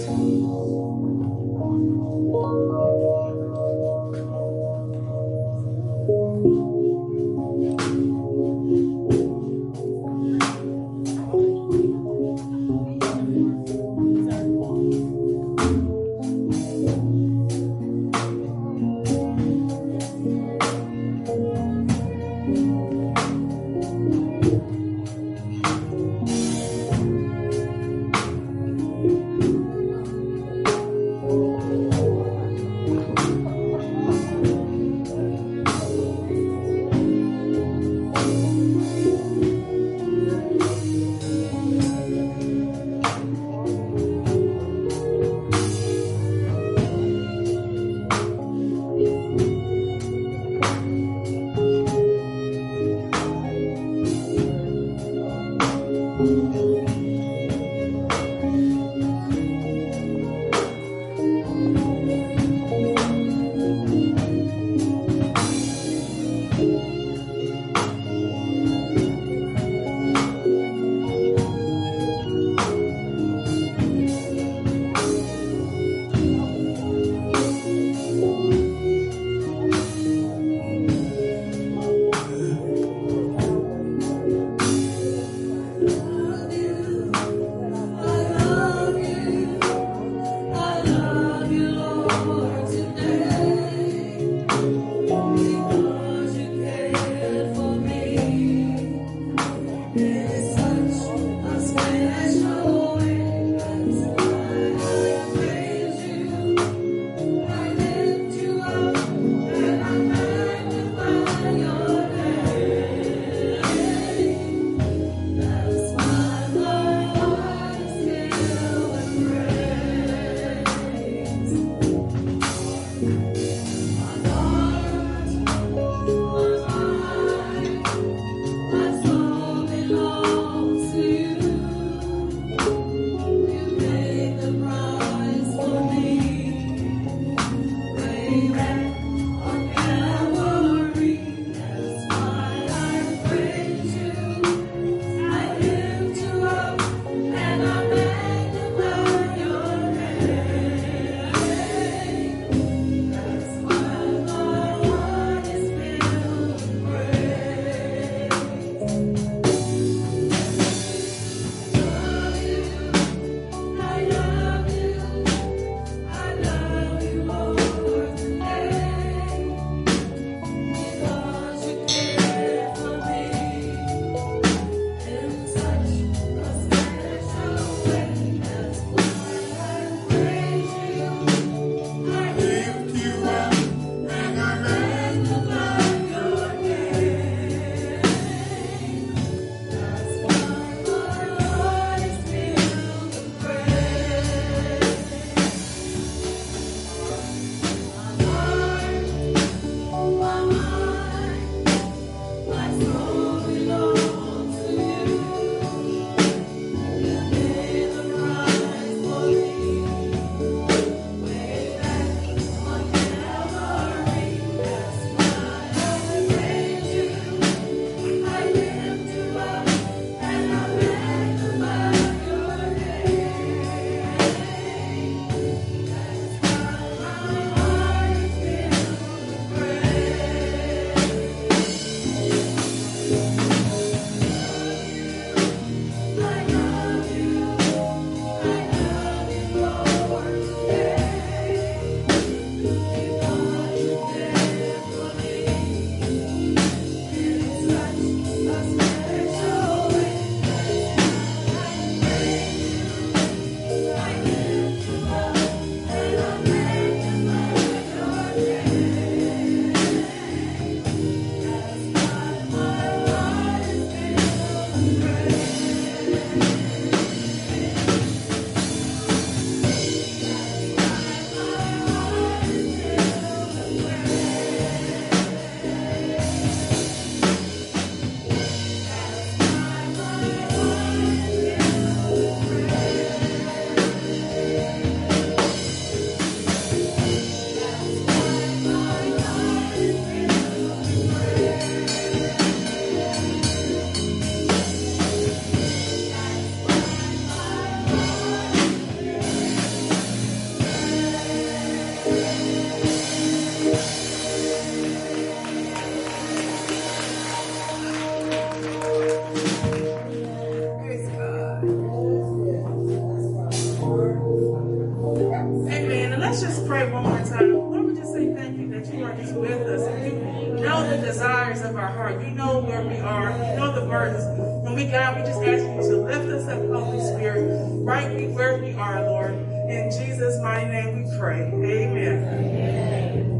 heart. You know where we are. You know the words. And we, God, we just ask you to lift us up, Holy Spirit, right where we are, Lord. In Jesus' mighty name we pray. Amen. Amen.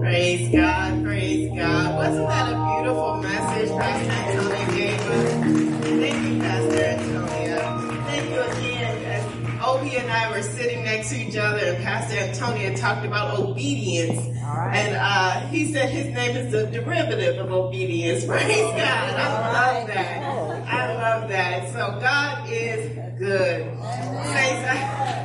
Praise God. Praise God. Wasn't that a beautiful message Pastor Antonia gave us? Thank you, Pastor Antonia. Thank you again. As Obi and I were sitting next to each other, and Pastor Antonia talked about obedience. And he said his name is the derivative of obedience. Praise God. I love that. I love that. So God is good.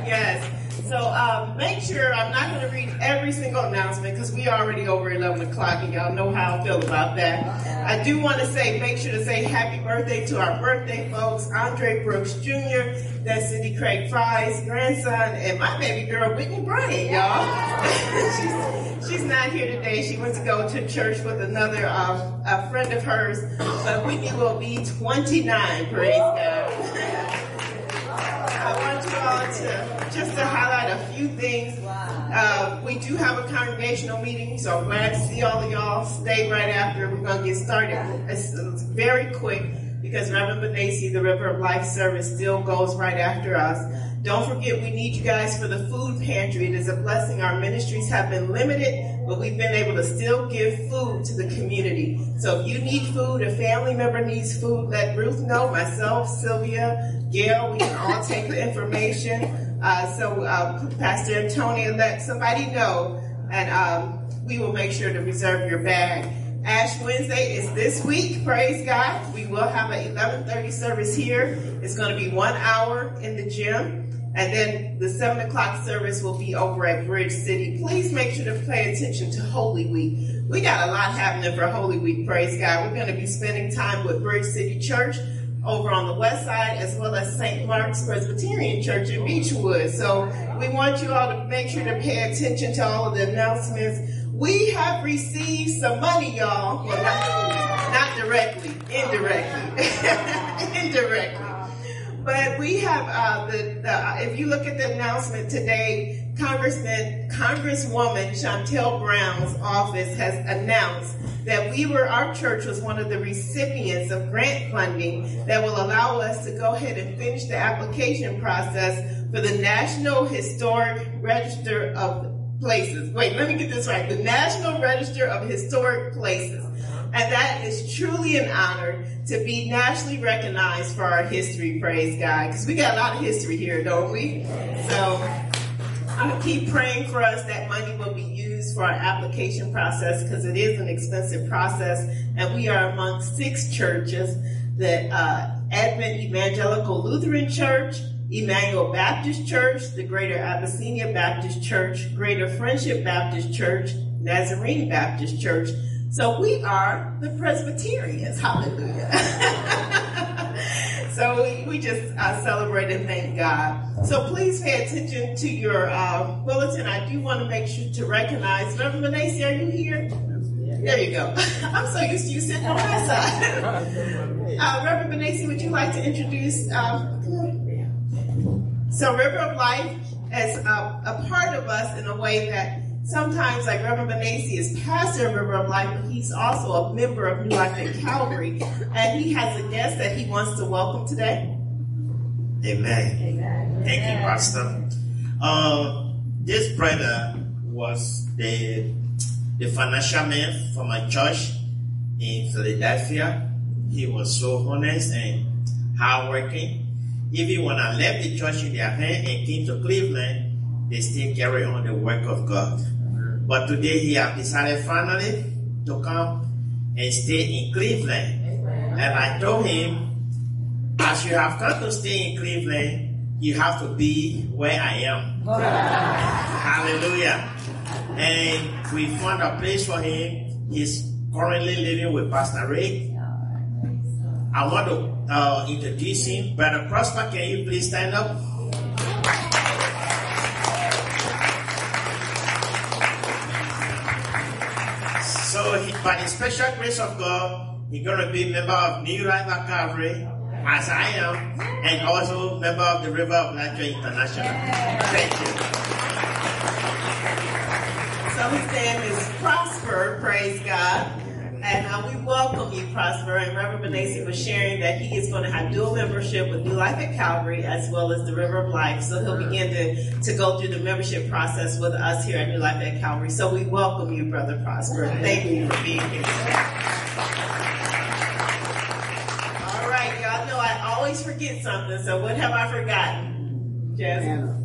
Yes. So make sure, I'm not going to read every single announcement because we are already over 11 o'clock and y'all know how I feel about that. I do want to say, make sure to say happy birthday to our birthday folks, Andre Brooks Jr., that's Cindy Craig Fry's grandson, and my baby girl, Whitney Bryant, y'all. She's not here today. She went to go to church with another a friend of hers, but Whitney will be 29, praise God. I want you all to just highlight a few things. We do have a congregational meeting, so I'm glad to see all of y'all. Stay right after. We're going to get started. It's very quick because Reverend Benassi, the River of Life service, still goes right after us. Don't forget, we need you guys for the food pantry. It is a blessing. Our ministries have been limited, but we've been able to still give food to the community. So if you need food, a family member needs food, let Ruth know, myself, Sylvia, Gail, we can all take the information. So Pastor Antonia, let somebody know, and we will make sure to reserve your bag. Ash Wednesday is this week, praise God. We will have an 11:30 service here. It's going to be 1 hour in the gym. And then the 7 o'clock service will be over at Bridge City. Please make sure to pay attention to Holy Week. We got a lot happening for Holy Week, praise God. We're going to be spending time with Bridge City Church over on the west side, as well as St. Mark's Presbyterian Church in Beechwood. So we want you all to make sure to pay attention to all of the announcements. We have received some money, y'all. Well, not directly, indirectly. Indirectly. But we have, if you look at the announcement today, Congresswoman Chantel Brown's office has announced that our church was one of the recipients of grant funding that will allow us to go ahead and finish the application process for the National Historic Register of Places. Wait, let me get this right. The National Register of Historic Places. And that is truly an honor to be nationally recognized for our history, praise God. Because we got a lot of history here, don't we? So I'm going to keep praying for us that money will be used for our application process, because it is an expensive process. And we are among 6 churches, the Advent Evangelical Lutheran Church, Emmanuel Baptist Church, the Greater Abyssinia Baptist Church, Greater Friendship Baptist Church, Nazarene Baptist Church. So we are the Presbyterians, hallelujah. So we just celebrate and thank God. So please pay attention to your bulletin. I do want to make sure to recognize, Reverend Benassi, are you here? There you go. I'm so used to you sitting on my side. Reverend Benassi, would you like to introduce? So River of Life is a part of us in a way that sometimes, like Reverend Benassi is pastor of River of Life, but he's also a member of New Life at Calvary. And he has a guest that he wants to welcome today. Amen. Amen. Thank you, Pastor. This brother was the financial man from a church in Philadelphia. He was so honest and hardworking. Even when I left the church in their hand and came to Cleveland, they still carry on the work of God. But today he has decided finally to come and stay in Cleveland. Amen. And I told him, as you have come to stay in Cleveland, you have to be where I am. Hallelujah. And we found a place for him. He's currently living with Pastor Rick. I want to introduce him. Brother Prosper, can you please stand up? So by the special grace of God, he's going to be a member of New Life at Calvary, as I am, and also member of the River of Life International. Thank you. So his name is Prosper, praise God. And we welcome you, Prosper. And Reverend Manasseh was sharing that he is going to have dual membership with New Life at Calvary as well as the River of Life. So he'll begin to go through the membership process with us here at New Life at Calvary. So we welcome you, Brother Prosper. Thank you for being here. All right, y'all know I always forget something. So what have I forgotten? Jasmine?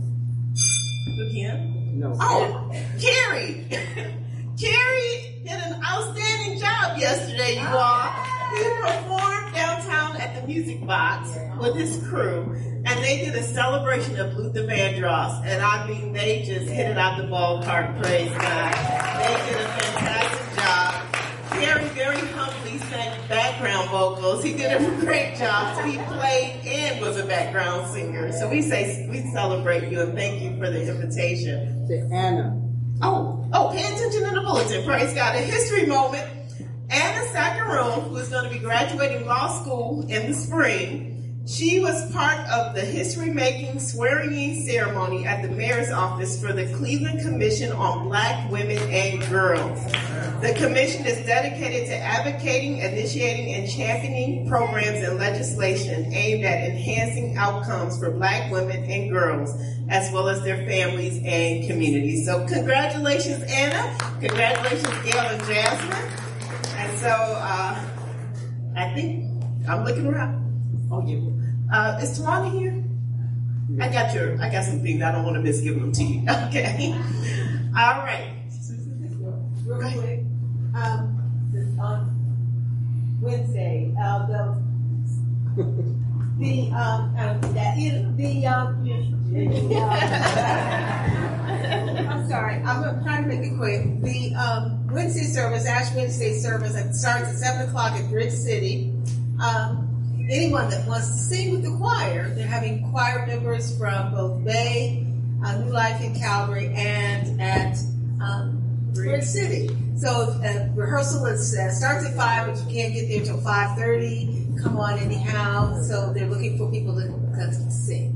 Who, Kim? No. Oh, Carrie. Carrie did an outstanding job yesterday, you all. He performed downtown at the Music Box with his crew, and they did a celebration of Luther Vandross. And I mean, they just hit it out the ballpark, praise God. They did a fantastic job. Carrie very humbly sang background vocals. He did a great job. So he played and was a background singer. So we say, we celebrate you and thank you for the invitation. To Anna. Oh, pay attention in the bulletin. Praise God. A history moment. Anna Saccarone, who is going to be graduating law school in the spring, she was part of the history-making swearing-in ceremony at the mayor's office for the Cleveland Commission on Black Women and Girls. The commission is dedicated to advocating, initiating, and championing programs and legislation aimed at enhancing outcomes for Black women and girls, as well as their families and communities. So congratulations, Anna. Congratulations, Gail and Jasmine. And so I think I'm looking around. Oh, yeah. Is Tawana here? Yeah. I got some things. I don't want to miss giving them to you. Okay. All right. Real quick, on Wednesday, I'm sorry, I'm trying to make it quick. The Wednesday service, Ash Wednesday service, starts at 7 o'clock at Bridge City. Anyone that wants to sing with the choir, they're having choir members from both Bay, New Life in Calvary, and at Bridge City. So rehearsal starts at 5, but you can't get there till 5:30. Come on anyhow. So they're looking for people to sing.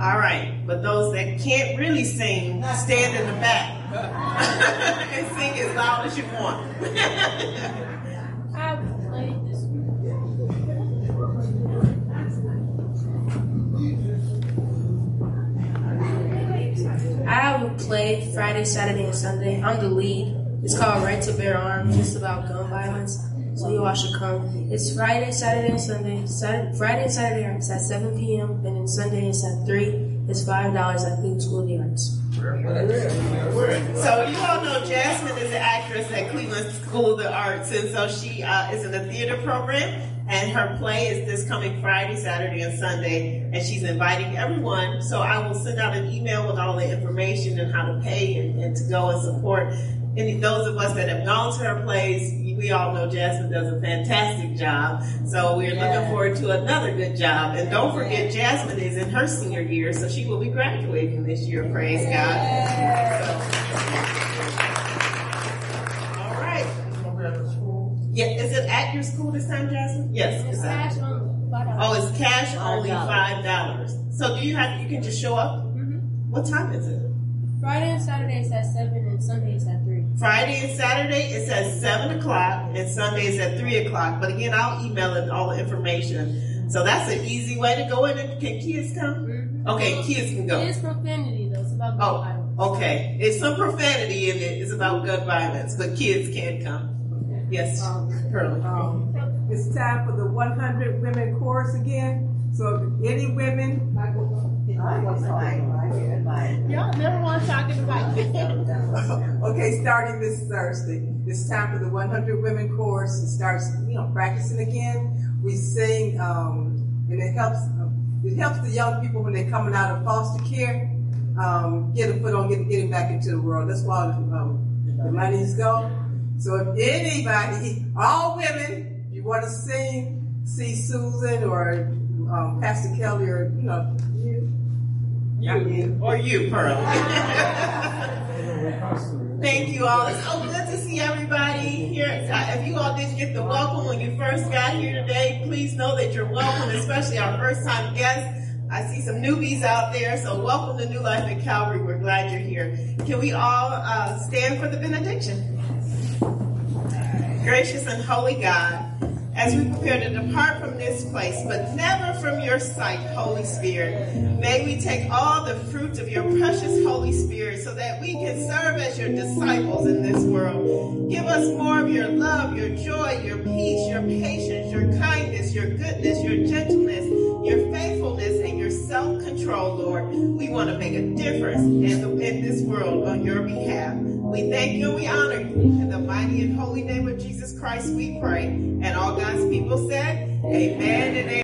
All right. But those that can't really sing, stand in the back and sing as loud as you want. I will play this one. I will play Friday, Saturday, and Sunday. I'm the lead. It's called Right to Bear Arms. It's about gun violence. So you all should come. It's Friday, Saturday, and Sunday. Friday and Saturday are at 7 p.m. and then Sunday is at 3. It's $5 at Cleveland School of the Arts. So you all know Jasmine is an actress at Cleveland School of the Arts, and so she is in the theater program. And her play is this coming Friday, Saturday, and Sunday, and she's inviting everyone. So I will send out an email with all the information and how to pay and to go and support. And those of us that have gone to her plays, we all know Jasmine does a fantastic job. So we're looking forward to another good job. And don't forget, Jasmine is in her senior year, so she will be graduating this year. Praise God. All right. Yeah, is it at your school this time, Jasmine? Yes. It's cash only. Oh, it's cash only $5. So you can just show up? Mm-hmm. What time is it? Friday and Saturday is at 7 and Sunday is at 3. Friday and Saturday is at 7 o'clock and Sunday is at 3 o'clock. But again, I'll email it all the information. So that's an easy way to go in. Can kids come? Mm-hmm. Okay, kids can go. It's profanity though. It's about gun violence. Okay. It's some profanity in it. It's about gun violence. But kids can come. Okay. Yes, Curly. It's time for the 100 Women Chorus again. So if any women... Y'all never want to talk in the mic. Okay, starting this Thursday, it's time for the 100 Women Chorus. It starts, practicing again. We sing, and it helps the young people when they're coming out of foster care, get a foot on getting back into the world. That's why the monies go. So if anybody, all women, you want to sing, see Susan or... Pastor Kelly or, you. Or you, Pearl. Thank you all. It's so good to see everybody here. If you all didn't get the welcome when you first got here today, please know that you're welcome, especially our first-time guests. I see some newbies out there, so welcome to New Life at Calvary. We're glad you're here. Can we all stand for the benediction? All right. Gracious and holy God, as we prepare to depart from this place, but never from your sight, Holy Spirit, may we take all the fruit of your precious Holy Spirit so that we can serve as your disciples in this world. Give us more of your love, your joy, your peace, your patience, your kindness, your goodness, your gentleness, your faithfulness, and your self-control, Lord. We want to make a difference in this world on your behalf. We thank you and we honor you. In the mighty and holy name of Jesus Christ we pray. And all God's people said, amen and amen.